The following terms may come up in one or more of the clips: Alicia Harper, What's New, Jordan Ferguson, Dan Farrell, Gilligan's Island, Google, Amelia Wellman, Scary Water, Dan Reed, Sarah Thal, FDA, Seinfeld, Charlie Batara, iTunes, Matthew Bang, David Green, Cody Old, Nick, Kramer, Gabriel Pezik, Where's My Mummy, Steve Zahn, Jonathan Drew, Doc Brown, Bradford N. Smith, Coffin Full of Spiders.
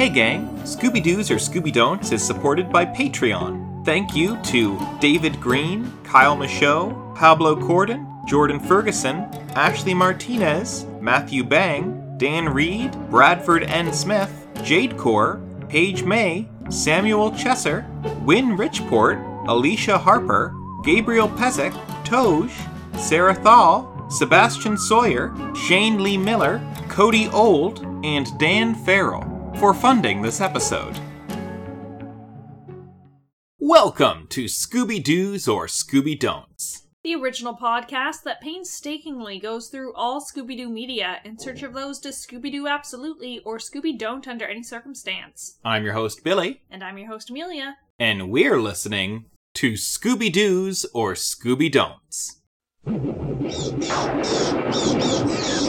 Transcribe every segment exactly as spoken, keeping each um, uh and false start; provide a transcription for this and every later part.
Hey gang, Scooby-Doo's or Scooby-Don'ts is supported by Patreon. Thank you to David Green, Kyle Michaud, Pablo Corden, Jordan Ferguson, Ashley Martinez, Matthew Bang, Dan Reed, Bradford N. Smith, Jade Core, Paige May, Samuel Chesser, Wynne Richport, Alicia Harper, Gabriel Pezik, Toj, Sarah Thal, Sebastian Sawyer, Shane Lee Miller, Cody Old, and Dan Farrell for funding this episode. Welcome to Scooby-Doo's or Scooby-Don'ts, the original podcast that painstakingly goes through all Scooby-Doo media in search of those to Scooby-Doo absolutely or Scooby-Don't under any circumstance. I'm your host, Billy. And I'm your host, Amelia. And we're listening to Scooby-Doo's or Scooby-Don'ts. Scooby-Dooby-Doo,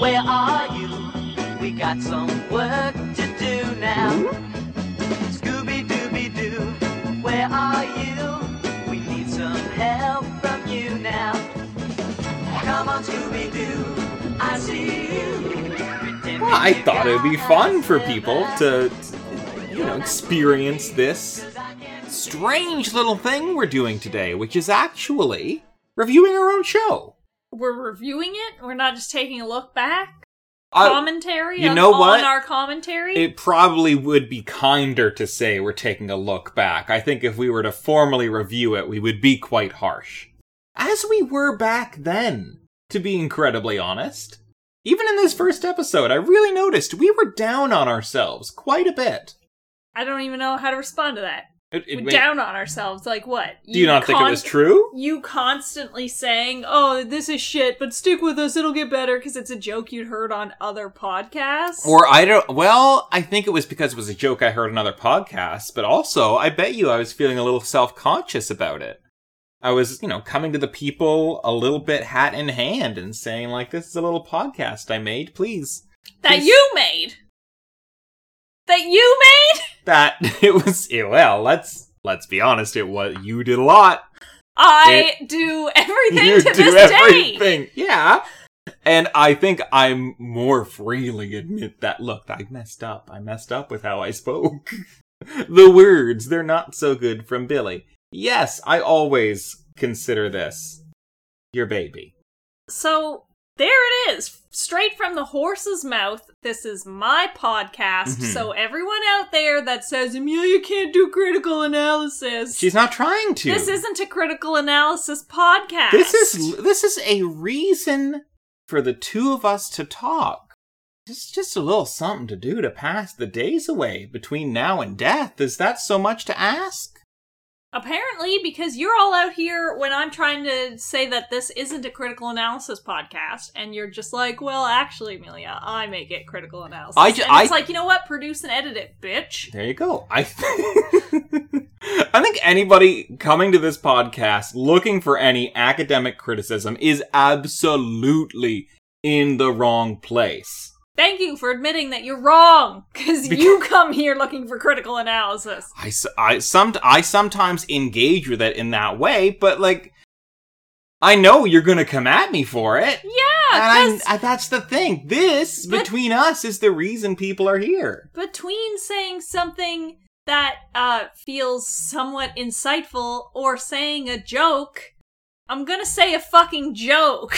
where are you? We got some work to do now. Where are you? We need some help from you now. Come on, Scooby-Doo, I see you. Well, I thought it would be fun for people to, you know, experience this strange little thing we're doing today, which is actually reviewing our own show. We're reviewing it? We're not just taking a look back? Commentary uh, you know on, what? on our commentary? It probably would be kinder to say we're taking a look back. I think if we were to formally review it, we would be quite harsh. As we were back then, to be incredibly honest. Even in this first episode, I really noticed we were down on ourselves quite a bit. I don't even know how to respond to that. It, it we're made... down on ourselves, like what? Do you, you not con- think it was true? You constantly saying, oh, this is shit, but stick with us, it'll get better, because it's a joke you'd heard on other podcasts? Or I don't, well, I think it was because it was a joke I heard on other podcasts, but also, I bet you I was feeling a little self-conscious about it. I was, you know, coming to the people a little bit hat in hand and saying, like, this is a little podcast I made, please. That please. you made! That you made? That, it was, well, let's let's be honest, it was, you did a lot. I it, do everything you to do this everything. day. Yeah. And I think I more freely admit that, look, I messed up. I messed up with how I spoke. The words, they're not so good from Billy. Yes, I always consider this your baby. So, there it is. Straight from the horse's mouth, this is my podcast, mm-hmm. So everyone out there that says, Amelia can't do critical analysis. She's not trying to. This isn't a critical analysis podcast. This is this is a reason for the two of us to talk. It's just a little something to do to pass the days away between now and death. Is that so much to ask? Apparently, because you're all out here when I'm trying to say that this isn't a critical analysis podcast, and you're just like, well, actually, Amelia, I make it critical analysis. I ju- and it's I... like, you know what? Produce and edit it, bitch. There you go. I, th- I think anybody coming to this podcast looking for any academic criticism is absolutely in the wrong place. Thank you for admitting that you're wrong, because you come here looking for critical analysis. I, I, some, I sometimes engage with it in that way, but, like, I know you're going to come at me for it. Yeah. And I, that's the thing. This, but, between us, is the reason people are here. Between saying something that uh, feels somewhat insightful or saying a joke, I'm going to say a fucking joke.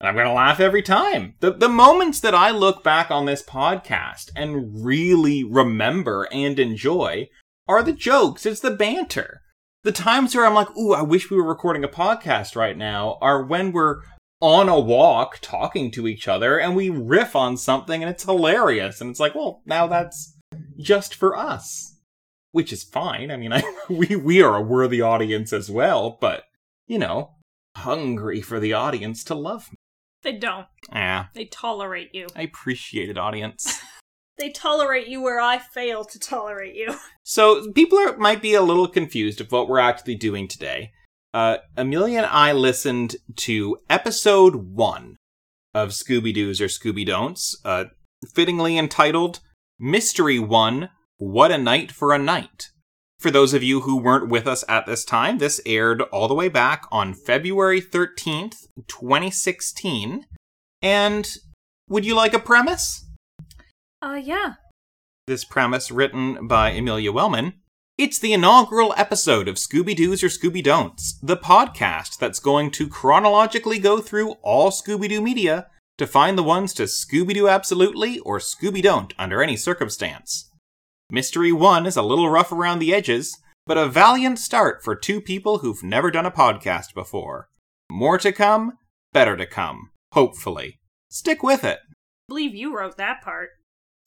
And I'm going to laugh every time. The the moments that I look back on this podcast and really remember and enjoy are the jokes. It's the banter. The times where I'm like, ooh, I wish we were recording a podcast right now are when we're on a walk talking to each other and we riff on something and it's hilarious. And it's like, well, now that's just for us. Which is fine. I mean, I, we, we are a worthy audience as well, but, you know, hungry for the audience to love me. They don't. Yeah. They tolerate you. I appreciate it, audience. They tolerate you where I fail to tolerate you. So, people are, might be a little confused of what we're actually doing today. Uh, Amelia and I listened to episode one of Scooby-Doo's or Scooby-Don'ts, uh, fittingly entitled Mystery one, What a Night for a Night. For those of you who weren't with us at this time, this aired all the way back on February thirteenth, twenty sixteen, and Would you like a premise? Uh, yeah. This premise, written by Amelia Wellman. It's the inaugural episode of Scooby-Doo's or Scooby-Don'ts, the podcast that's going to chronologically go through all Scooby-Doo media to find the ones to Scooby-Doo absolutely or Scooby-Don't under any circumstance. Mystery one is a little rough around the edges, but a valiant start for two people who've never done a podcast before. More to come, better to come, hopefully. Stick with it. I believe you wrote that part.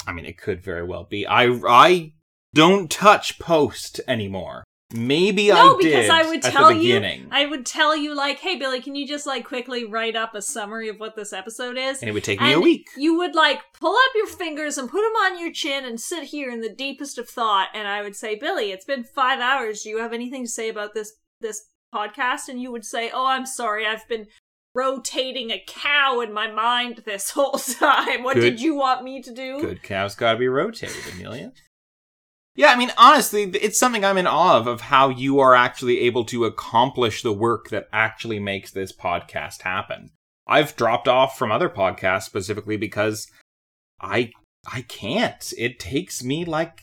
I mean, it could very well be. I... I... Don't touch post anymore. Maybe no, I did because I would tell at the beginning. You, I would tell you, like, hey, Billy, can you just, like, quickly write up a summary of what this episode is? And it would take me and a week. You would, like, pull up your fingers and put them on your chin and sit here in the deepest of thought. And I would say, Billy, it's been five hours. Do you have anything to say about this this podcast? And you would say, oh, I'm sorry. I've been rotating a cow in my mind this whole time. What good, did you want me to do? Good cow's got to be rotated, Amelia. Yeah, I mean, honestly, it's something I'm in awe of, of how you are actually able to accomplish the work that actually makes this podcast happen. I've dropped off from other podcasts specifically because I I can't. It takes me, like,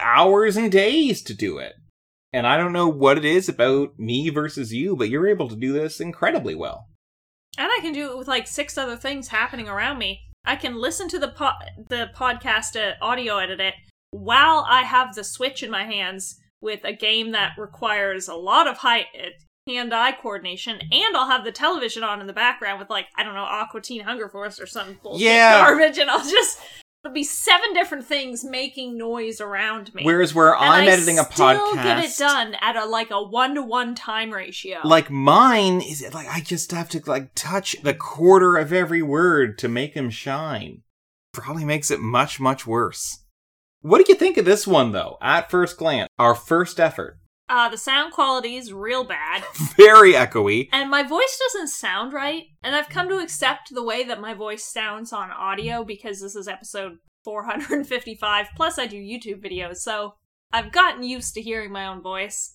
hours and days to do it. And I don't know what it is about me versus you, but you're able to do this incredibly well. And I can do it with, like, six other things happening around me. I can listen to the, po- the podcast, uh, audio edit it, while I have the Switch in my hands with a game that requires a lot of high hand-eye coordination, and I'll have the television on in the background with, like, I don't know, Aqua Teen Hunger Force or some bullshit yeah. garbage, and I'll just, there'll be seven different things making noise around me. Whereas where and I'm I editing a podcast... still get it done at, a like, a one-to-one time ratio. Like, mine is, like, I just have to, like, touch the quarter of every word to make them shine. Probably makes it much, much worse. What did you think of this one, though, at first glance? Our first effort. Uh, the sound quality is real bad. Very echoey. And my voice doesn't sound right. And I've come to accept the way that my voice sounds on audio because this is episode four hundred fifty-five. Plus, I do YouTube videos, so I've gotten used to hearing my own voice.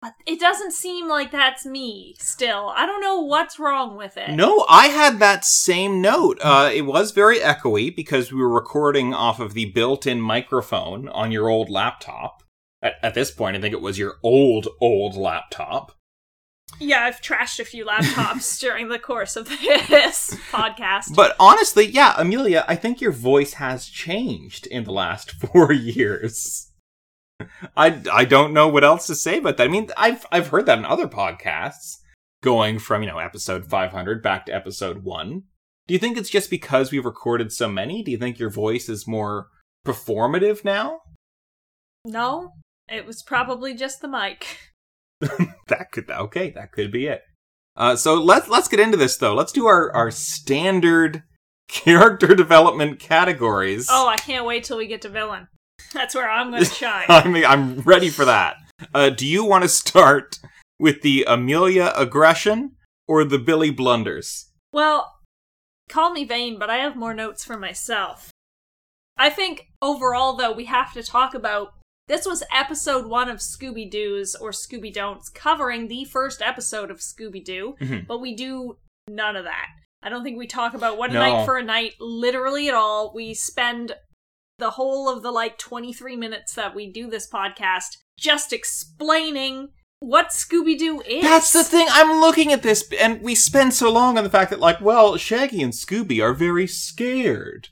But it doesn't seem like that's me still. I don't know what's wrong with it. No, I had that same note. Uh, it was very echoey because we were recording off of the built-in microphone on your old laptop. At, at this point, I think it was your old, old laptop. Yeah, I've trashed a few laptops during the course of this podcast. But honestly, yeah, Amelia, I think your voice has changed in the last four years. I, I don't know what else to say about that. I mean, I've I've heard that in other podcasts, going from, you know, episode five hundred back to episode one. Do you think it's just because we've recorded so many? Do you think your voice is more performative now? No, it was probably just the mic. That could, okay, that could be it. Uh, so let's let's get into this, though. Let's do our, our standard character development categories. Oh, I can't wait till we get to villain. That's where I'm going to shine. I mean, I'm ready for that. Uh, do you want to start with the Amelia aggression or the Billy blunders? Well, call me vain, but I have more notes for myself. I think overall, though, we have to talk about this was episode one of Scooby-Doo's or Scooby-Don'ts, covering the first episode of Scooby-Doo, mm-hmm. but we do none of that. I don't think we talk about What a no. Night for a Night literally at all. We spend... the whole of the, like, twenty-three minutes that we do this podcast, just explaining what Scooby-Doo is. That's the thing. I'm looking at this, and we spend so long on the fact that, like, well, Shaggy and Scooby are very scared.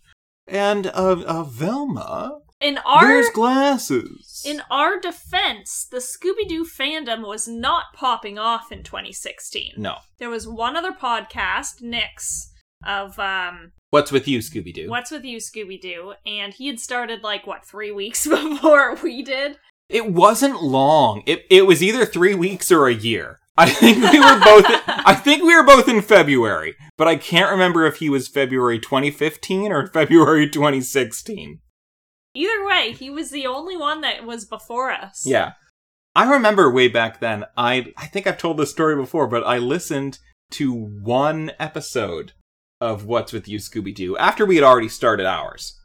And, uh, uh Velma in our, wears glasses. In our defense, the Scooby-Doo fandom was not popping off in twenty sixteen. No. There was one other podcast, Nick's, of, um... What's with you, Scooby-Doo? What's with you, Scooby-Doo? And he had started, like, what, three weeks before we did? It wasn't long. It it was either three weeks or a year. I think we were both. I think we were both in February, but I can't remember if he was February twenty fifteen or February twenty sixteen. Either way, he was the only one that was before us. Yeah, I remember way back then. I I think I've told this story before, but I listened to one episode of What's With You, Scooby-Doo, after we had already started ours.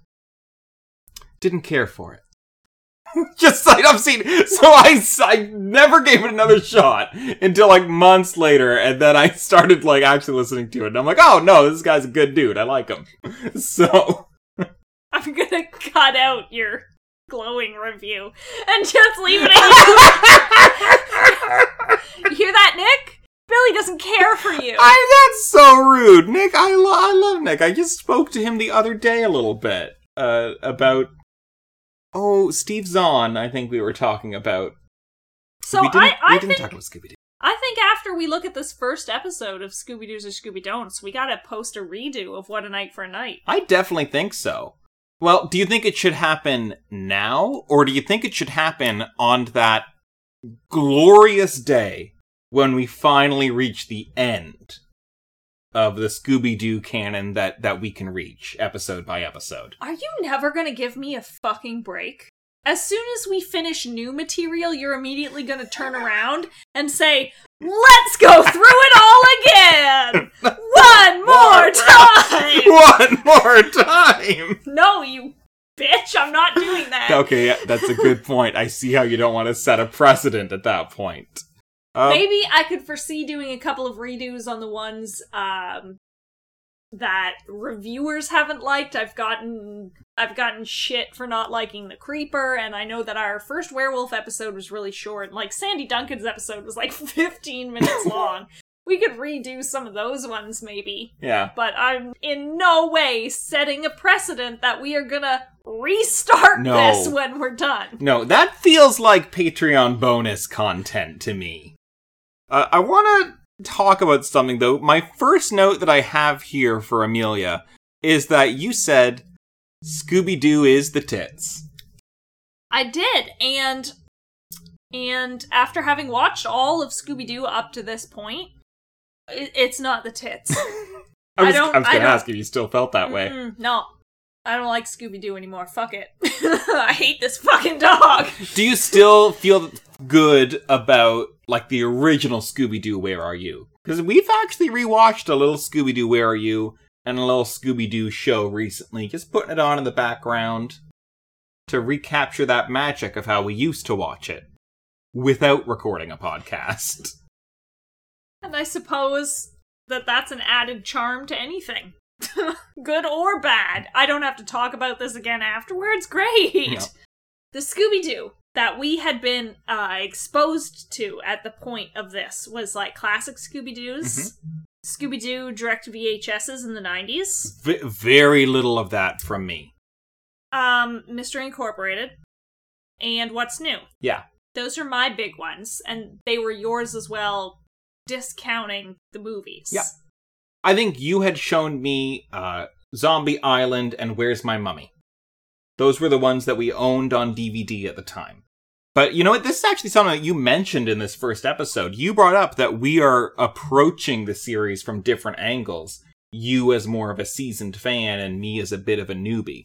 Didn't care for it. Just sight unseen. So I, I never gave it another shot until like months later, and then I started like actually listening to it, and I'm like, oh no, this guy's a good dude. I like him. So I'm gonna cut out your glowing review and just leave it at you. You hear that, Nick? Billy doesn't care for you. I, that's so rude, Nick. I, lo- I love Nick. I just spoke to him the other day a little bit uh, about. Oh, Steve Zahn, I think we were talking about. So we didn't, I, I we didn't think, talk about Scooby-Doo. I think after we look at this first episode of Scooby-Doo's or Scooby-Don'ts, we gotta post a redo of What a Night for a Night. I definitely think so. Well, do you think it should happen now? Or do you think it should happen on that glorious day when we finally reach the end of the Scooby-Doo canon that, that we can reach episode by episode? Are you never gonna give me a fucking break? As soon as we finish new material, you're immediately gonna turn around and say, let's go through it all again! One more time! One more time! No, you bitch, I'm not doing that. Okay, yeah, that's a good point. I see how you don't want to set a precedent at that point. Um, Maybe I could foresee doing a couple of redos on the ones um, that reviewers haven't liked. I've gotten I've gotten shit for not liking The Creeper, and I know that our first werewolf episode was really short. Like, Sandy Duncan's episode was like fifteen minutes long. We could redo some of those ones, maybe. Yeah. But I'm in no way setting a precedent that we are gonna restart no. this when we're done. No, that feels like Patreon bonus content to me. Uh, I want to talk about something, though. My first note that I have here for Amelia is that you said Scooby-Doo is the tits. I did, and and after having watched all of Scooby-Doo up to this point, it's not the tits. I was, I don't, I was gonna I ask if you still felt that way. No. I don't like Scooby-Doo anymore. Fuck it. I hate this fucking dog. Do you still feel good about, like, the original Scooby-Doo Where Are You? Because we've actually rewatched a little Scooby-Doo Where Are You and a little Scooby-Doo show recently. Just putting it on in the background to recapture that magic of how we used to watch it without recording a podcast. And I suppose that that's an added charm to anything. Good or bad. I don't have to talk about this again afterwards. Great. No. The Scooby-Doo that we had been uh, exposed to at the point of this was like classic Scooby-Doos, mm-hmm. Scooby-Doo direct V H S's in the nineties. V- very little of that from me. Um, Mystery Incorporated. And What's New. Yeah. Those are my big ones. And they were yours as well, discounting the movies. Yeah. I think you had shown me uh, Zombie Island and Where's My Mummy. Those were the ones that we owned on D V D at the time. But you know what? This is actually something that you mentioned in this first episode. You brought up that we are approaching the series from different angles. You as more of a seasoned fan and me as a bit of a newbie.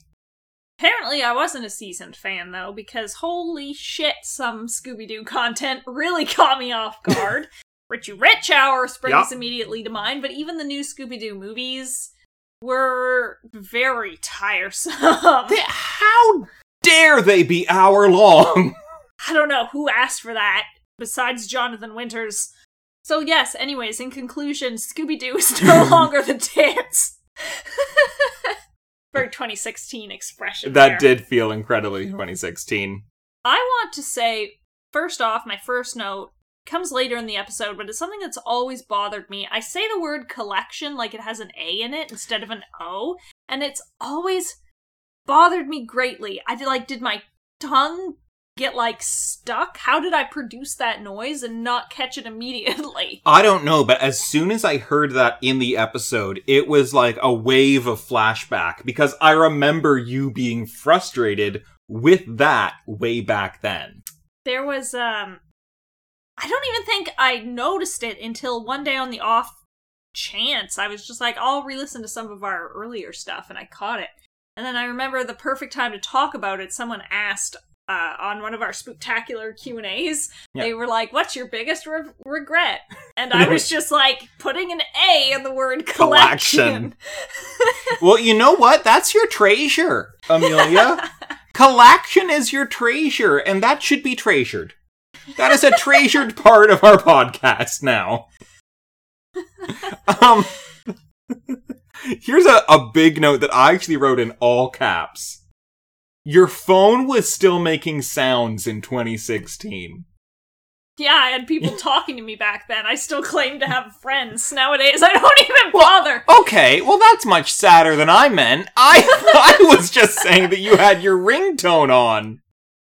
Apparently I wasn't a seasoned fan, though, because holy shit, some Scooby-Doo content really caught me off guard. Richie Rich Hour springs yep. immediately to mind, but even the new Scooby-Doo movies were very tiresome. They, how dare they be hour long? I don't know who asked for that, besides Jonathan Winters. So yes, anyways, in conclusion, Scooby-Doo is no longer the tits. Very twenty sixteen expression That there. Did feel incredibly twenty sixteen. I want to say, first off, my first note comes later in the episode, but it's something that's always bothered me. I say the word collection like it has an A in it instead of an O, and it's always bothered me greatly. I did, like, did my tongue get, like, stuck? How did I produce that noise and not catch it immediately? I don't know, but as soon as I heard that in the episode, it was like a wave of flashback, because I remember you being frustrated with that way back then. There was, um... I don't even think I noticed it until one day on the off chance. I was just like, I'll re-listen to some of our earlier stuff, and I caught it. And then I remember the perfect time to talk about it. Someone asked uh, on one of our spooktacular Q and A's, yep. They were like, what's your biggest re- regret? And I was just like, putting an A in the word collection. collection. Well, you know what? That's your treasure, Amelia. Collection is your treasure, and that should be treasured. That is a treasured part of our podcast now. Um, here's a, a big note that I actually wrote in all caps. Your phone was still making sounds in twenty sixteen. Yeah, I had people talking to me back then. I still claim to have friends. Nowadays, I don't even bother. Well, okay, well, that's much sadder than I meant. I I was just saying that you had your ringtone on.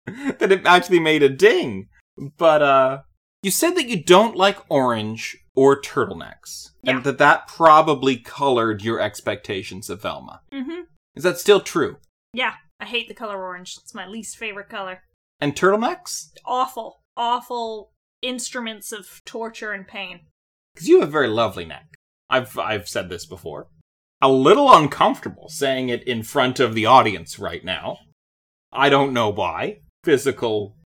That it actually made a ding. But, uh, you said that you don't like orange or turtlenecks. Yeah. And that that probably colored your expectations of Velma. Mm-hmm. Is that still true? Yeah, I hate the color orange. It's my least favorite color. And turtlenecks? Awful. Awful instruments of torture and pain. Because you have a very lovely neck. I've I've said this before. A little uncomfortable saying it in front of the audience right now. I don't know why. Physical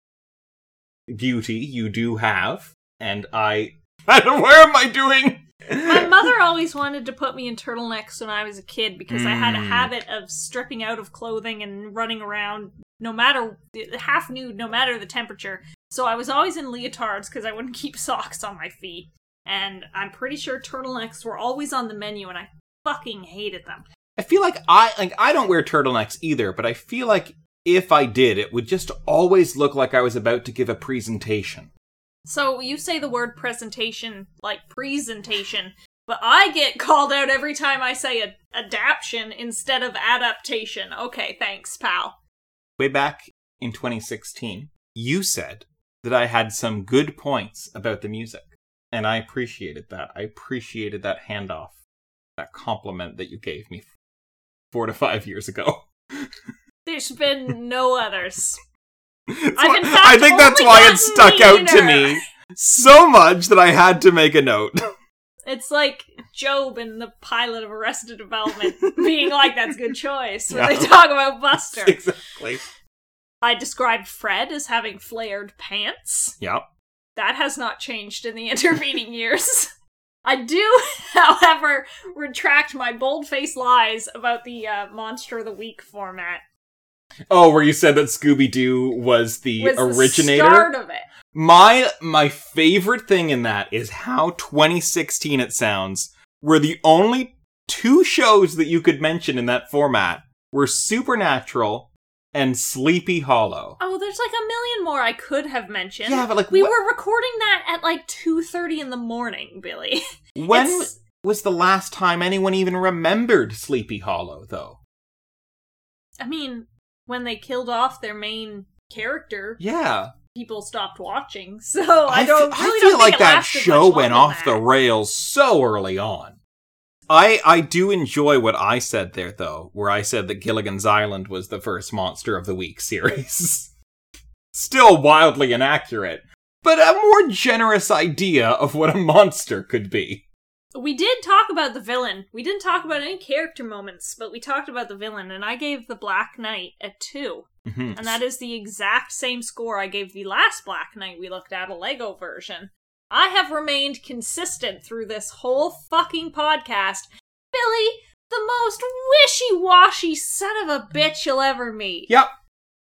beauty you do have, and I I don't. Where am I doing? My mother always wanted to put me in turtlenecks when I was a kid because mm. I had a habit of stripping out of clothing and running around, no matter half nude, no matter the temperature. So I was always in leotards because I wouldn't keep socks on my feet. And I'm pretty sure turtlenecks were always on the menu and I fucking hated them. I feel like I like I don't wear turtlenecks either, but I feel like if I did, it would just always look like I was about to give a presentation. So you say the word presentation like presentation, but I get called out every time I say ad- adaption instead of adaptation. Okay, thanks, pal. Way back in twenty sixteen, you said that I had some good points about the music. And I appreciated that. I appreciated that handoff, that compliment that you gave me four to five years ago. There's been no others. I've in fact I think that's why it stuck out to me so much that I had to make a note. It's like Job in the pilot of Arrested Development being like, that's a good choice, when yeah. they talk about Buster. Exactly. I described Fred as having flared pants. Yep. That has not changed in the intervening years. I do, however, retract my bold-faced lies about the uh, Monster of the Week format. Oh, where you said that Scooby-Doo was the was originator? Was the start of it. My, my favorite thing in that is how twenty sixteen it sounds, where the only two shows that you could mention in that format were Supernatural and Sleepy Hollow. Oh, there's like a million more I could have mentioned. Yeah, but like we wh- were recording that at like two thirty in the morning, Billy. When it's... was the last time anyone even remembered Sleepy Hollow, though? I mean, when they killed off their main character, yeah, people stopped watching. So I, I don't. F- really I feel don't like that show went off the rails so early on. I, I do enjoy what I said there, though, where I said that Gilligan's Island was the first Monster of the Week series. Still wildly inaccurate, but a more generous idea of what a monster could be. We did talk about the villain. We didn't talk about any character moments, but we talked about the villain, and I gave the Black Knight a two. Mm-hmm. And that is the exact same score I gave the last Black Knight we looked at, a Lego version. I have remained consistent through this whole fucking podcast. Billy, the most wishy-washy son of a bitch you'll ever meet. Yep.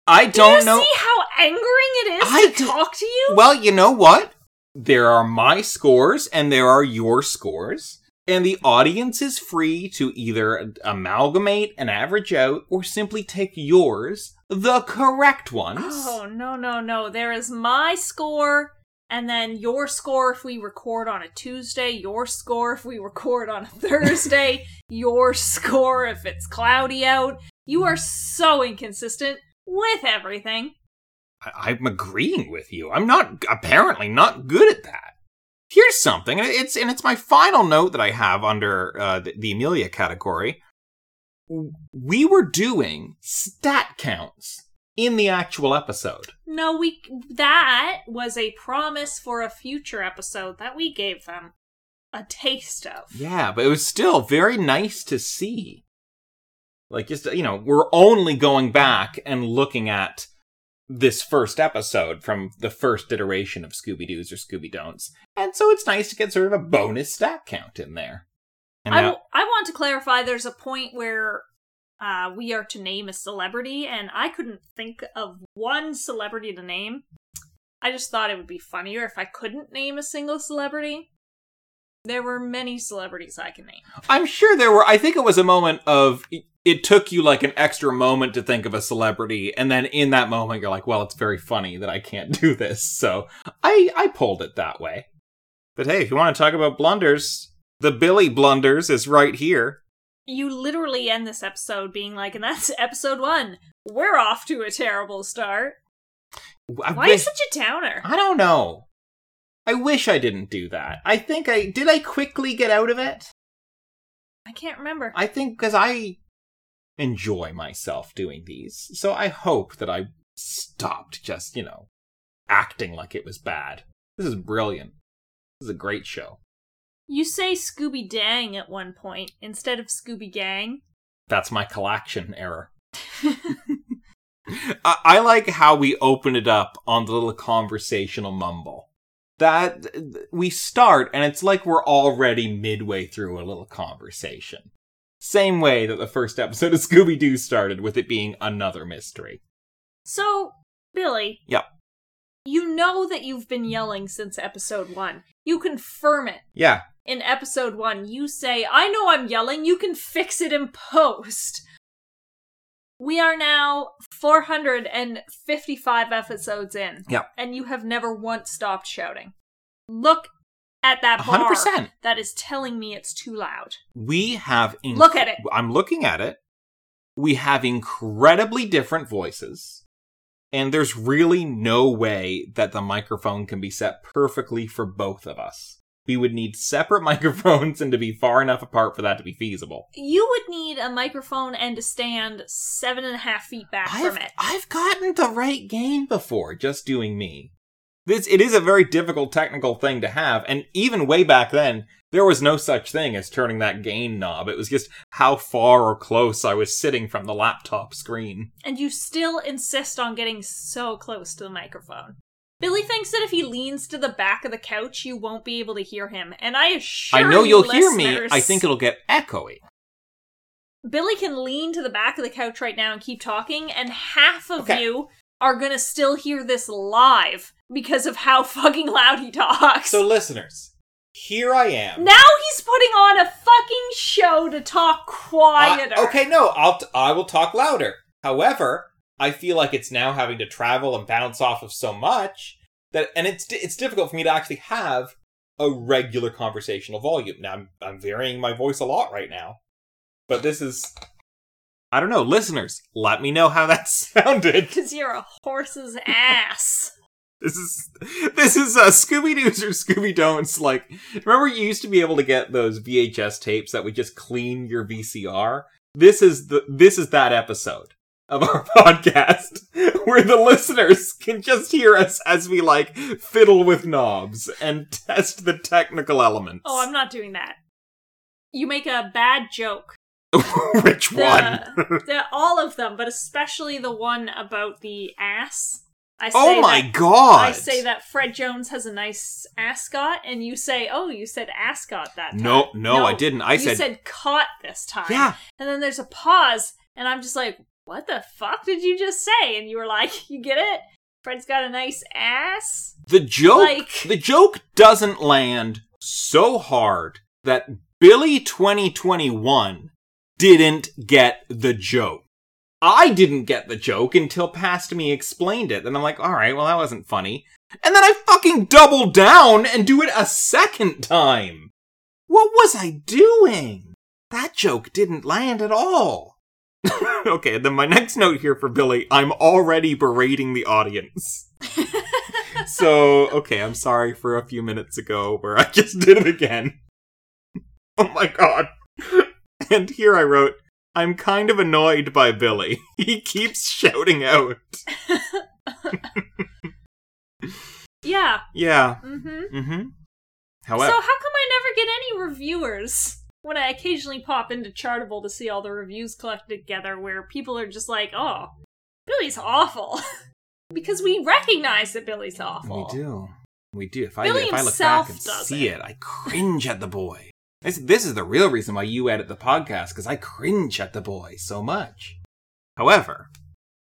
I don't know. Do you know... see how angering it is I to d- talk to you? Well, you know what? There are my scores and there are your scores. And the audience is free to either amalgamate and average out or simply take yours, the correct ones. Oh, no, no, no. There is my score... and then your score if we record on a Tuesday, your score if we record on a Thursday, your score if it's cloudy out. You are so inconsistent with everything. I- I'm agreeing with you. I'm not, apparently not good at that. Here's something, and it's, and it's my final note that I have under uh, the, the Amelia category. We were doing stat counts in the actual episode. No, we that was a promise for a future episode that we gave them a taste of. Yeah, but it was still very nice to see. Like, just, you know, we're only going back and looking at this first episode from the first iteration of Scooby-Doo's or Scooby-Don'ts. And so it's nice to get sort of a bonus stat count in there. And I, now- w- I want to clarify there's a point where uh, we are to name a celebrity, and I couldn't think of one celebrity to name. I just thought it would be funnier if I couldn't name a single celebrity. There were many celebrities I can name. I'm sure there were. I think it was a moment of, it took you like an extra moment to think of a celebrity, and then in that moment you're like, well, it's very funny that I can't do this. So I, I pulled it that way. But hey, if you want to talk about blunders, the Billy blunders is right here. You literally end this episode being like, and that's episode one. We're off to a terrible start. I Why wish, is such a downer? I don't know. I wish I didn't do that. I think I... Did I quickly get out of it? I can't remember. I think because I enjoy myself doing these. So I hope that I stopped just, you know, acting like it was bad. This is brilliant. This is a great show. You say Scooby Dang at one point instead of Scooby Gang. That's my collection error. I like how we open it up on the little conversational mumble. That, we start, and it's like we're already midway through a little conversation. Same way that the first episode of Scooby-Doo started, with it being another mystery. So, Billy. Yep. You know that you've been yelling since episode one. You confirm it. Yeah. In episode one, you say, I know I'm yelling, you can fix it in post. We are now four hundred fifty-five episodes in. Yep. And you have never once stopped shouting. Look at that bar. one hundred percent. That is telling me it's too loud. We have... Inc- Look at it. I'm looking at it. We have incredibly different voices. And there's really no way that the microphone can be set perfectly for both of us. We would need separate microphones and to be far enough apart for that to be feasible. You would need a microphone and to stand seven and a half feet back I've, from it. I've gotten the right gain before, just doing me. This It is a very difficult technical thing to have, and even way back then, there was no such thing as turning that gain knob. It was just how far or close I was sitting from the laptop screen. And you still insist on getting so close to the microphone. Billy thinks that if he leans to the back of the couch, you won't be able to hear him. And I assure you, I know you'll listeners, hear me. I think it'll get echoey. Billy can lean to the back of the couch right now and keep talking, and half of okay. you are going to still hear this live because of how fucking loud he talks. So listeners, here I am. Now he's putting on a fucking show to talk quieter. Uh, okay, no, I'll t- I will talk louder. However... I feel like it's now having to travel and bounce off of so much that, and it's it's difficult for me to actually have a regular conversational volume. Now, I'm, I'm varying my voice a lot right now, but this is, I don't know, listeners, let me know how that sounded. Because you're a horse's ass. This is this is uh, Scooby-Doo's or Scooby-Don'ts. Like, remember you used to be able to get those V H S tapes that would just clean your V C R? This is the this is that episode of our podcast, where the listeners can just hear us as we, like, fiddle with knobs and test the technical elements. Oh, I'm not doing that. You make a bad joke. Which one? The, the, all of them, but especially the one about the ass. I say oh my that, god! I say that Fred Jones has a nice ascot, and you say, oh, you said ascot that time. No, no, no I didn't. I you said... You said caught this time. Yeah. And then there's a pause, and I'm just like... What the fuck did you just say? And you were like, you get it? Fred's got a nice ass? The joke like... the joke doesn't land so hard that Billy twenty twenty-one didn't get the joke. I didn't get the joke until past me explained it. And I'm like, all right, well, that wasn't funny. And then I fucking double down and do it a second time. What was I doing? That joke didn't land at all. Okay, then my next note here for Billy, I'm already berating the audience. So, okay, I'm sorry for a few minutes ago where I just did it again. Oh my god. And here I wrote, I'm kind of annoyed by Billy. He keeps shouting out. Yeah. Yeah. Mm-hmm. Mm-hmm. However. So how come I never get any reviewers? When I occasionally pop into Chartable to see all the reviews collected together where people are just like, oh, Billy's awful. Because we recognize that Billy's awful. We do. We do. If I, if I look back and see it, I cringe at the boy. This, this is the real reason why you edit the podcast, because I cringe at the boy so much. However,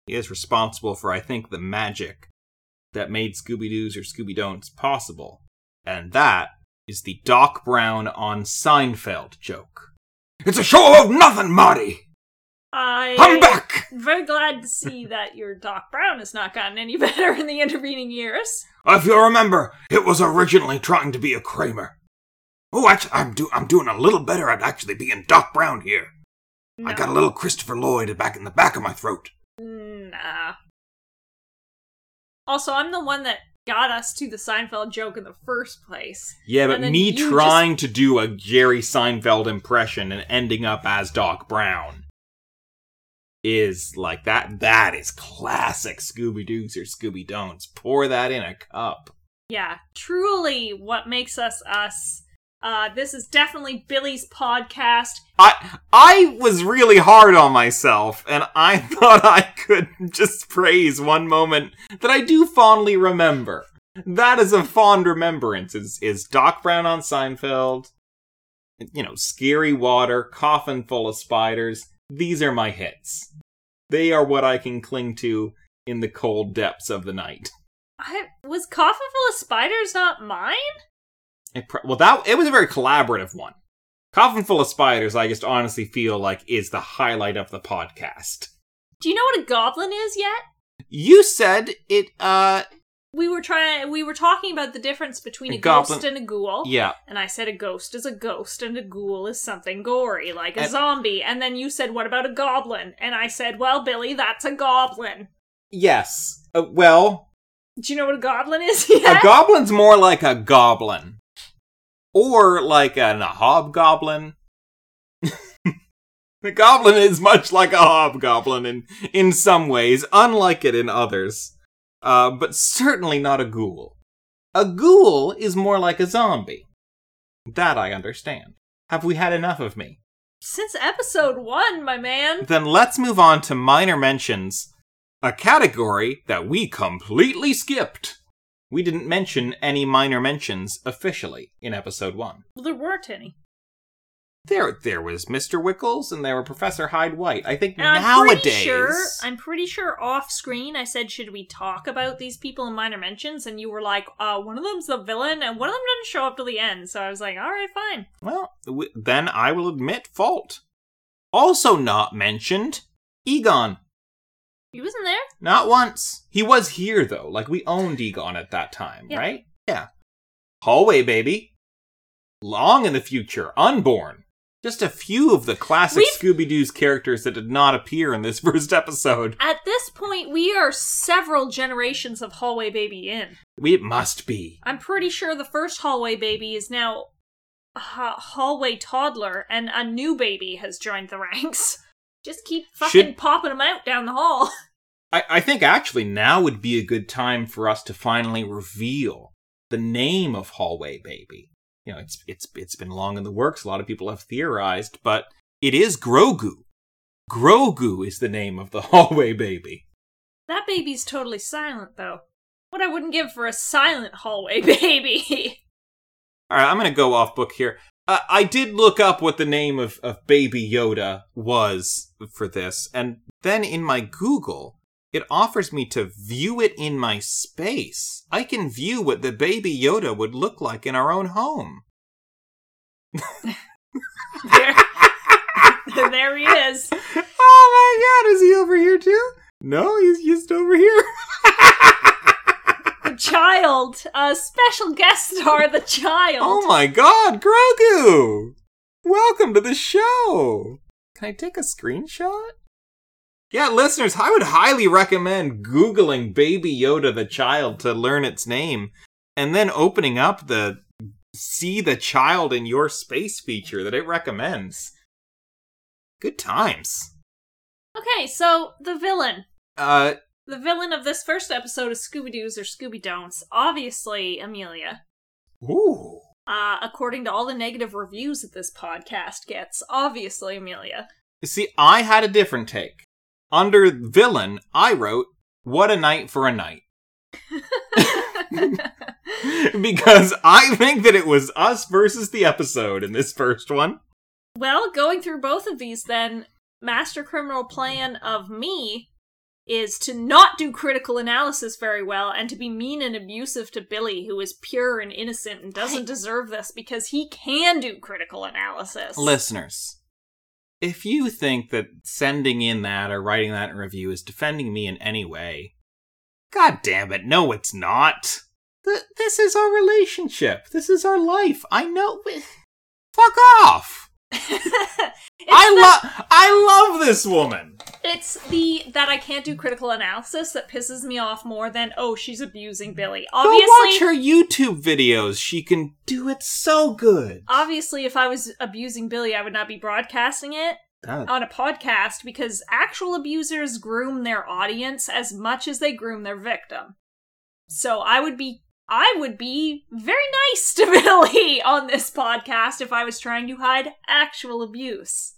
he is responsible for, I think, the magic that made Scooby-Doo's or Scooby-Don'ts possible. And that is the Doc Brown on Seinfeld joke. It's a show about nothing, Marty! I I'm back! Very glad to see that your Doc Brown has not gotten any better in the intervening years. If you'll remember, it was originally trying to be a Kramer. Oh, actually, I'm, do- I'm doing a little better at actually being Doc Brown here. No. I got a little Christopher Lloyd back in the back of my throat. Nah. Also, I'm the one that got us to the Seinfeld joke in the first place. Yeah, but me trying just... to do a Jerry Seinfeld impression and ending up as Doc Brown is like that. That is classic Scooby-Doo's or Scooby-Don'ts. Pour that in a cup. Yeah, truly what makes us us. Uh, this is definitely Billy's podcast. I I was really hard on myself, and I thought I could just praise one moment that I do fondly remember. That is a fond remembrance, is, is Doc Brown on Seinfeld, you know, Scary Water, Coffin Full of Spiders. These are my hits. They are what I can cling to in the cold depths of the night. I, was Coffin Full of Spiders not mine? It pro- well, that it was a very collaborative one. Coffin Full of Spiders, I just honestly feel like, is the highlight of the podcast. Do you know what a goblin is yet? You said it, uh... We were trying. We were talking about the difference between a, a ghost and a ghoul. Yeah. And I said a ghost is a ghost and a ghoul is something gory, like a and- zombie. And then you said, what about a goblin? And I said, well, Billy, that's a goblin. Yes. Uh, well... Do you know what a goblin is yet? A goblin's more like a goblin. Or like a, a hobgoblin. The goblin is much like a hobgoblin in, in some ways, unlike it in others. Uh, but certainly not a ghoul. A ghoul is more like a zombie. That I understand. Have we had enough of me? Since episode one, my man. Then let's move on to minor mentions, a category that we completely skipped. We didn't mention any minor mentions officially in episode one. Well, there weren't any. There there was Mister Wickles and there were Professor Hyde-White. I think and nowadays... I'm pretty, sure, I'm pretty sure off screen I said, should we talk about these people in minor mentions? And you were like, uh, one of them's the villain and one of them doesn't show up till the end. So I was like, all right, fine. Well, w- then I will admit fault. Also not mentioned, Egon. He wasn't there? Not once. He was here, though. Like, we owned Egon at that time, yeah. Right? Yeah. Hallway Baby. Long in the future. Unborn. Just a few of the classic We've... Scooby-Doo's characters that did not appear in this first episode. At this point, we are several generations of Hallway Baby in. We, it must be. I'm pretty sure the first Hallway Baby is now a Hallway Toddler, and a new baby has joined the ranks. Just keep fucking Should... popping them out down the hall. I, I think actually now would be a good time for us to finally reveal the name of Hallway Baby. You know, it's it's it's been long in the works. A lot of people have theorized, but it is Grogu. Grogu is the name of the Hallway Baby. That baby's totally silent, though. What I wouldn't give for a silent Hallway Baby. All right, I'm going to go off book here. Uh, I did look up what the name of, of Baby Yoda was for this, and then in my Google, it offers me to view it in my space. I can view what the Baby Yoda would look like in our own home. there, there he is. Oh my god, is he over here too? No, he's just over here. Child, a uh, special guest star, the child. Oh my god, Grogu! Welcome to the show! Can I take a screenshot? Yeah, listeners, I would highly recommend Googling Baby Yoda the Child to learn its name, and then opening up the See the Child in Your Space feature that it recommends. Good times. Okay, so the villain. Uh... The villain of this first episode of Scooby-Doo's or Scooby-Don'ts, obviously, Amelia. Ooh. Uh, according to all the negative reviews that this podcast gets, obviously, Amelia. See, I had a different take. Under villain, I wrote, What a Night for a Night. because I think that it was us versus the episode in this first one. Well, going through both of these then, master criminal plan of me is to not do critical analysis very well and to be mean and abusive to Billy, who is pure and innocent and doesn't deserve this because he can do critical analysis. Listeners, if you think that sending in that or writing that in review is defending me in any way, God damn it, no it's not. Th- this is our relationship. This is our life. I know. Fuck off! I the- love I love this woman. It's the that I can't do critical analysis that pisses me off more than, oh, she's abusing Billy. Obviously, go watch her YouTube videos. She can do it so good. Obviously, if I was abusing Billy, I would not be broadcasting it uh. on a podcast because actual abusers groom their audience as much as they groom their victim. So I would be I would be very nice to Billy on this podcast if I was trying to hide actual abuse.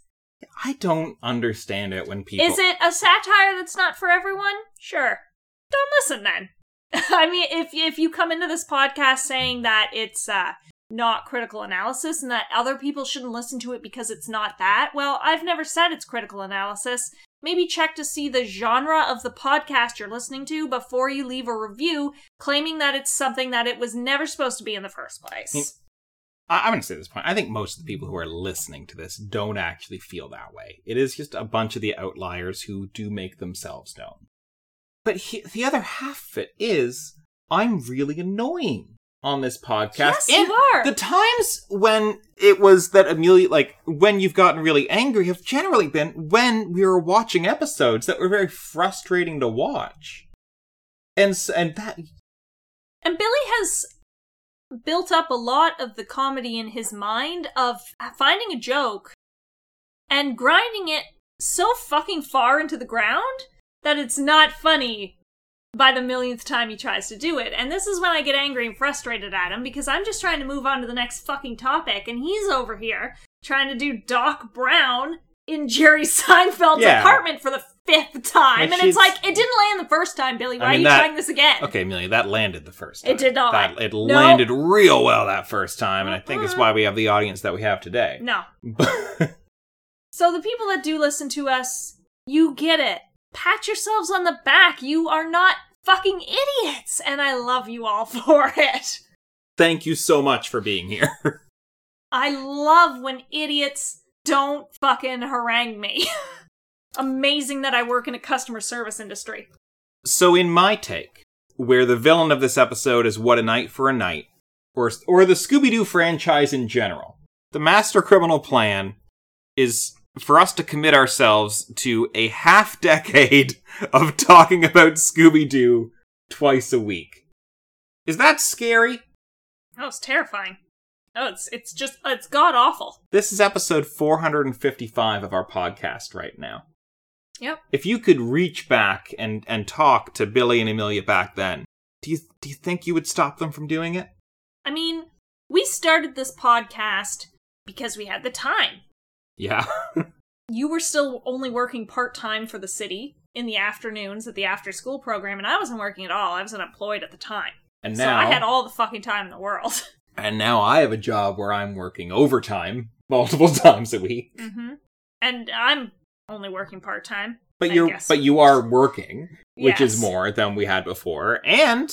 I don't understand it when people... Is it a satire that's not for everyone? Sure. Don't listen then. I mean, if if you come into this podcast saying that it's uh, not critical analysis and that other people shouldn't listen to it because it's not that, well, I've never said it's critical analysis. Maybe check to see the genre of the podcast you're listening to before you leave a review claiming that it's something that it was never supposed to be in the first place. Yeah. I'm going to say this point. I think most of the people who are listening to this don't actually feel that way. It is just a bunch of the outliers who do make themselves known. But he, the other half of it is, I'm really annoying on this podcast. Yes, and you are. The times when it was that Amelia, like, when you've gotten really angry have generally been when we were watching episodes that were very frustrating to watch. And, and that... And Billy has... built up a lot of the comedy in his mind of finding a joke and grinding it so fucking far into the ground that it's not funny by the millionth time he tries to do it. And this is when I get angry and frustrated at him because I'm just trying to move on to the next fucking topic and he's over here trying to do Doc Brown in Jerry Seinfeld's yeah. apartment for the fifth time. Which and it's is... like, it didn't land the first time, Billy. Why I mean, are you that... trying this again? Okay, Amelia, that landed the first time. It did not. That, it nope. landed real well that first time, and I think it's why we have the audience that we have today. No. So the people that do listen to us, you get it. Pat yourselves on the back. You are not fucking idiots, and I love you all for it. Thank you so much for being here. I love when idiots... don't fucking harangue me. Amazing that I work in a customer service industry. So in my take, where the villain of this episode is What a Night for a Night, or, or the Scooby-Doo franchise in general, the master criminal plan is for us to commit ourselves to a half decade of talking about Scooby-Doo twice a week. Is that scary? That was terrifying. Oh, it's it's just, it's god-awful. This is episode four hundred fifty-five of our podcast right now. Yep. If you could reach back and, and talk to Billy and Amelia back then, do you do you think you would stop them from doing it? I mean, we started this podcast because we had the time. Yeah. You were still only working part-time for the city in the afternoons at the after-school program, and I wasn't working at all. I was unemployed at the time. And now... So I had all the fucking time in the world. And now I have a job where I'm working overtime multiple times a week. Mm-hmm. And I'm only working part-time, but you're, I guess. But you are working, which yes. is more than we had before. And...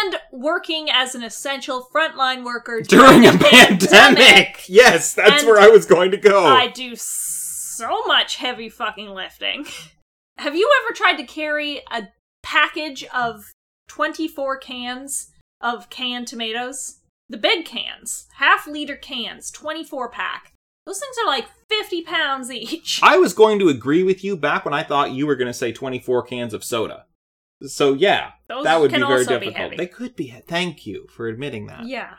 And working as an essential frontline worker during, during a pandemic. pandemic. Yes, that's and where I was going to go. I do so much heavy fucking lifting. Have you ever tried to carry a package of twenty-four cans of canned tomatoes? The big cans, half-liter cans, twenty-four pack. Those things are like fifty pounds each. I was going to agree with you back when I thought you were going to say twenty-four cans of soda. So yeah, those that would be very difficult. Be they could be. He- Thank you for admitting that. Yeah.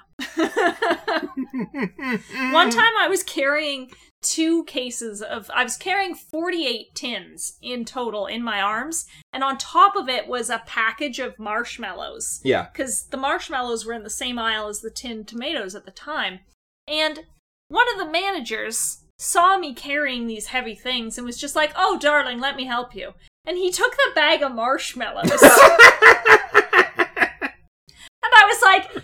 One time I was carrying two cases of... I was carrying forty-eight tins in total in my arms, and on top of it was a package of marshmallows. Yeah. Because the marshmallows were in the same aisle as the tinned tomatoes at the time. And one of the managers saw me carrying these heavy things and was just like, oh, darling, let me help you. And he took the bag of marshmallows. And I was like,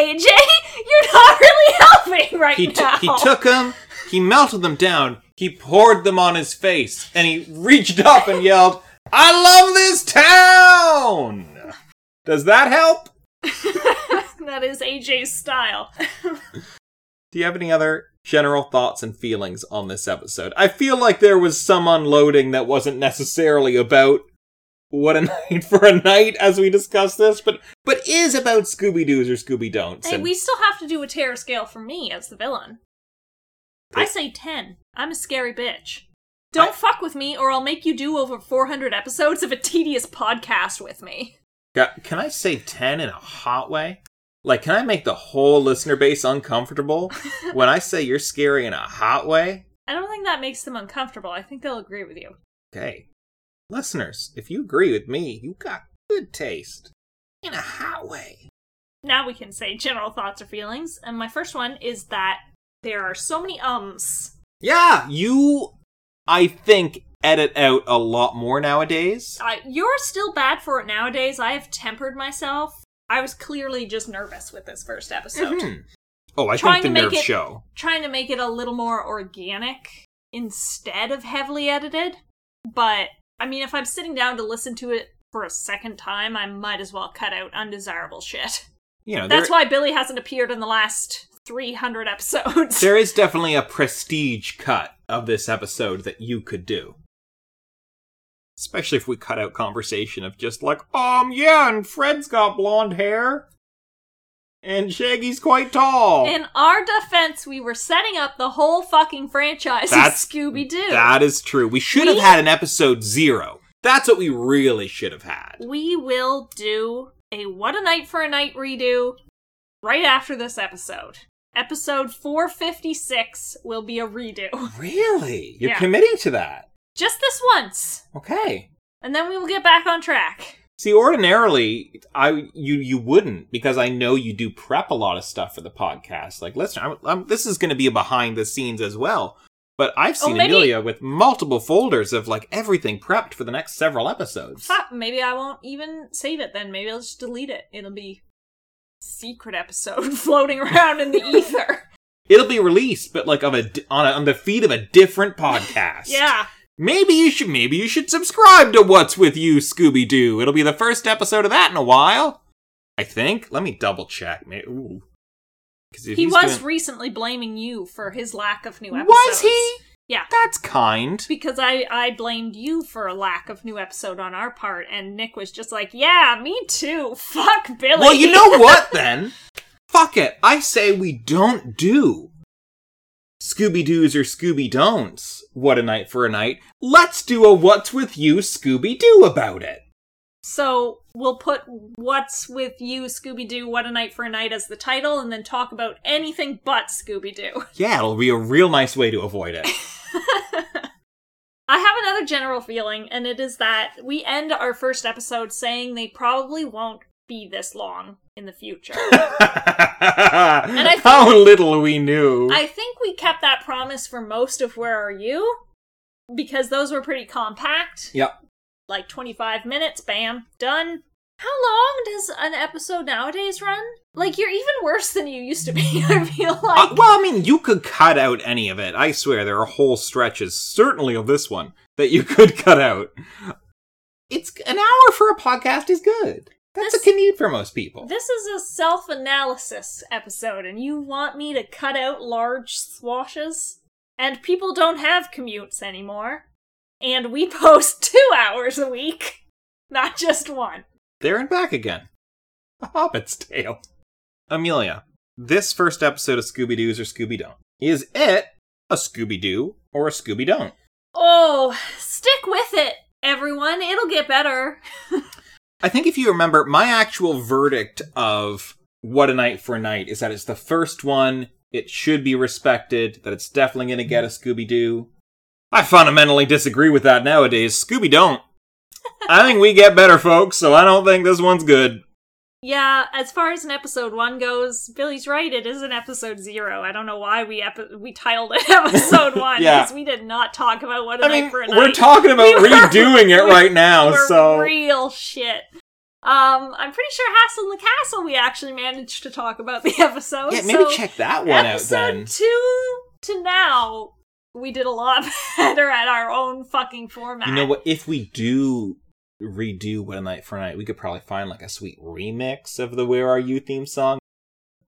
A J, you're not really helping right he t- now. He took them, he melted them down, he poured them on his face, and he reached up and yelled, "I love this town!" Does that help? That is A J's style. Do you have any other general thoughts and feelings on this episode? I feel like there was some unloading that wasn't necessarily about What a Night for a Night as we discuss this, but but is about Scooby-Doo's or Scooby-Don'ts. Hey, and we still have to do a terror scale for me as the villain. I say ten. I'm a scary bitch. Don't I... fuck with me or I'll make you do over four hundred episodes of a tedious podcast with me. Can I say ten in a hot way? Like, can I make the whole listener base uncomfortable when I say you're scary in a hot way? I don't think that makes them uncomfortable. I think they'll agree with you. Okay. Listeners, if you agree with me, you got good taste. In a hot way. Now we can say general thoughts or feelings. And my first one is that there are so many ums. Yeah, you, I think, edit out a lot more nowadays. Uh, you're still bad for it nowadays. I have tempered myself. I was clearly just nervous with this first episode. Mm-hmm. Oh, I trying think the nerves show. Trying to make it a little more organic instead of heavily edited. But, I mean, if I'm sitting down to listen to it for a second time, I might as well cut out undesirable shit. You know, that's there... why Billy hasn't appeared in the last three hundred episodes. There is definitely a prestige cut of this episode that you could do. Especially if we cut out conversation of just like, um, yeah, and Fred's got blonde hair. And Shaggy's quite tall. In our defense, we were setting up the whole fucking franchise of Scooby-Doo. That is true. We should we, have had an episode zero. That's what we really should have had. We will do a What a Night for a Night redo right after this episode. Episode four fifty-six will be a redo. Really? You're yeah. committing to that? Just this once. Okay. And then we will get back on track. See, ordinarily, I you you wouldn't, because I know you do prep a lot of stuff for the podcast. Like, listen, I'm, I'm, this is going to be a behind the scenes as well. But I've seen oh, maybe... Amelia with multiple folders of, like, everything prepped for the next several episodes. Fuck, maybe I won't even save it then. Maybe I'll just delete it. It'll be a secret episode floating around in the ether. It'll be released, but, like, of a, on, a, on the feed of a different podcast. Yeah. Maybe you should maybe you should subscribe to What's With You, Scooby-Doo. It'll be the first episode of that in a while, I think. Let me double check. Ooh. He was doing... recently blaming you for his lack of new episodes. Was he? Yeah. That's kind. Because I, I blamed you for a lack of new episode on our part, and Nick was just like, yeah, me too. Fuck Billy. Well, you know what, then? Fuck it. I say we don't do Scooby-Doo's or Scooby-Don'ts, What a Night for a Night. Let's do a What's With You Scooby-Doo about it. So we'll put What's With You Scooby-Doo, What a Night for a Night as the title, and then talk about anything but Scooby-Doo. Yeah, it'll be a real nice way to avoid it. I have another general feeling, and it is that we end our first episode saying they probably won't be this long in the future. And I think, how little we knew. I think we kept that promise for most of Where Are You? Because those were pretty compact. Yep. Like twenty-five minutes, bam, done. How long does an episode nowadays run? Like, you're even worse than you used to be, I feel like. Uh, well, I mean, you could cut out any of it. I swear, there are whole stretches, certainly of this one, that you could cut out. It's an hour for a podcast is good. That's this, a commute for most people. This is a self-analysis episode, and you want me to cut out large swashes? And people don't have commutes anymore. And we post two hours a week, not just one. There and back again. A Hobbit's Tale. Amelia, this first episode of Scooby-Doo's or Scooby-Don't, is it a Scooby-Doo or a Scooby-Don't? Oh, stick with it, everyone. It'll get better. I think if you remember, my actual verdict of What a Night for a Night is that it's the first one, it should be respected, that it's definitely going to get a Scooby-Doo. I fundamentally disagree with that nowadays. Scooby-Don't. I think we get better, folks, so I don't think this one's good. Yeah, as far as an episode one goes, Billy's right, it is an episode zero. I don't know why we epi- we titled it episode one, yeah. Because we did not talk about What a I Night mean, for a Night. We're talking about we redoing were, it right now, so... real shit. Um, I'm pretty sure Hassle and the Castle we actually managed to talk about the episode. Yeah, maybe so check that one out then. Episode two to now, we did a lot better at our own fucking format. You know what, if we do redo What a Night for a Night, we could probably find like a sweet remix of the Where Are You theme song.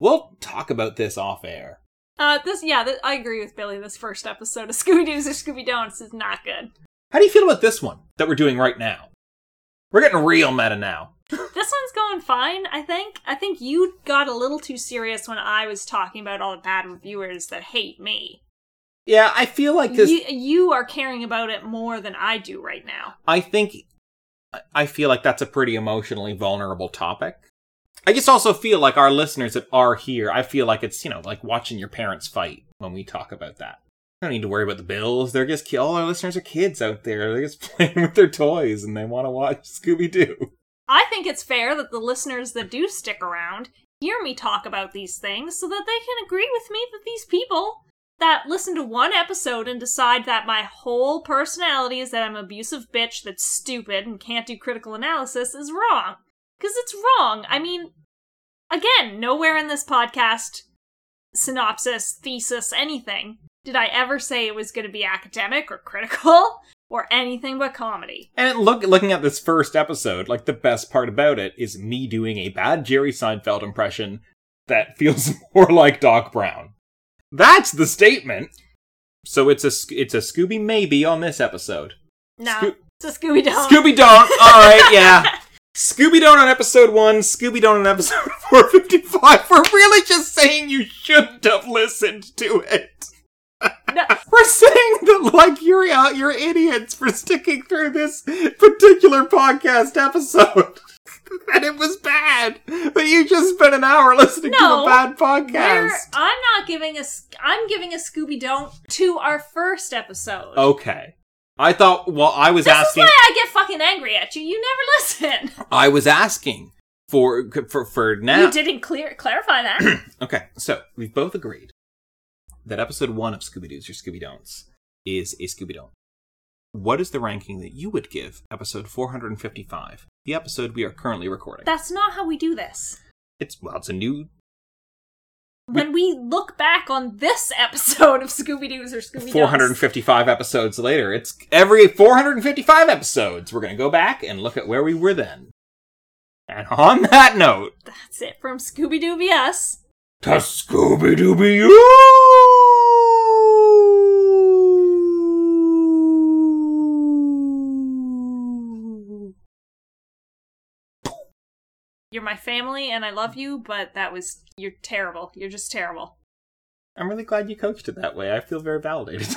We'll talk about this off air. Uh, this, yeah, th- I agree with Billy. This first episode of Scooby-Doo's or Scooby-Don'ts is not good. How do you feel about this one that we're doing right now? We're getting real meta now. This one's going fine, I think. I think you got a little too serious when I was talking about all the bad reviewers that hate me. Yeah, I feel like this... You, you are caring about it more than I do right now. I think... I feel like that's a pretty emotionally vulnerable topic. I just also feel like our listeners that are here, I feel like it's, you know, like watching your parents fight when we talk about that. I don't need to worry about the bills. They're just, all our listeners are kids out there. They're just playing with their toys and they want to watch Scooby-Doo. I think it's fair that the listeners that do stick around hear me talk about these things so that they can agree with me that these people that listen to one episode and decide that my whole personality is that I'm an abusive bitch that's stupid and can't do critical analysis is wrong. Because it's wrong. I mean, again, nowhere in this podcast, synopsis, thesis, anything, did I ever say it was going to be academic or critical or anything but comedy. And look, looking at this first episode, like the best part about it is me doing a bad Jerry Seinfeld impression that feels more like Doc Brown. That's the statement. So it's a, it's a Scooby maybe on this episode. No, Sco- it's a Scooby-Don't. Scooby-Don't, all right, yeah. Scooby-Don't on episode one, Scooby-Don't on episode four fifty-five. We're really just saying you shouldn't have listened to it. No. We're saying that, like, you're out, you're idiots for sticking through this particular podcast episode. That it was bad. That you just spent an hour listening no, to a bad podcast. I'm not giving a. I'm giving a Scooby-Don't to our first episode. Okay. I thought. Well, I was this asking. This is why I get fucking angry at you. You never listen. I was asking for for for now. You didn't clear clarify that. Okay. So we've both agreed that episode one of Scooby-Doo's or Scooby-Don'ts is a Scooby-Don't. What is the ranking that you would give episode four fifty-five, the episode we are currently recording? That's not how we do this. It's, well, it's a new... When we, we look back on this episode of Scooby-Doo's or Scooby-Don'ts... four fifty-five episodes later, it's every four fifty-five episodes, we're going to go back and look at where we were then. And on that note... That's it from Scooby-Doo be us. To Scooby-Doo be you! You're my family, and I love you, but that was... You're terrible. You're just terrible. I'm really glad you coached it that way. I feel very validated.